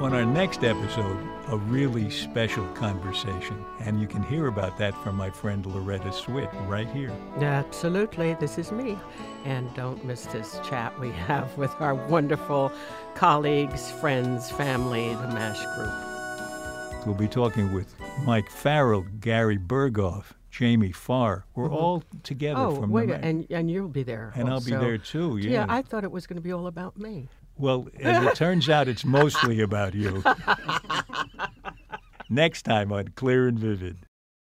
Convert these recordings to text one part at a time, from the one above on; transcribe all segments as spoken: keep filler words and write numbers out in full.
On our next episode, a really special conversation, and you can hear about that from my friend Loretta Swit right here. Absolutely, this is me. And don't miss this chat we have with our wonderful colleagues, friends, family, the MASH group. We'll be talking with Mike Farrell, Gary Burghoff, Jamie Farr. We're mm-hmm. all together oh, from wait the MASH. And, and you'll be there. And also. I'll be there too, yeah. Yeah, I thought it was going to be all about me. Well, as it turns out, it's mostly about you. Next time on Clear and Vivid.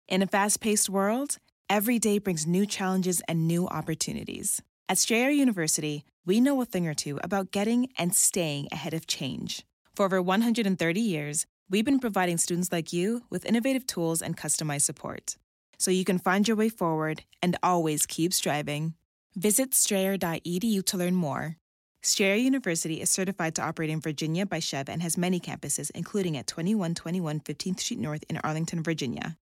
In a fast-paced world, every day brings new challenges and new opportunities. At Strayer University, we know a thing or two about getting and staying ahead of change. For over one hundred thirty years, we've been providing students like you with innovative tools and customized support, so you can find your way forward and always keep striving. Visit strayer dot e d u to learn more. Strayer University is certified to operate in Virginia by SCHEV and has many campuses, including at twenty-one twenty-one fifteenth Street North in Arlington, Virginia.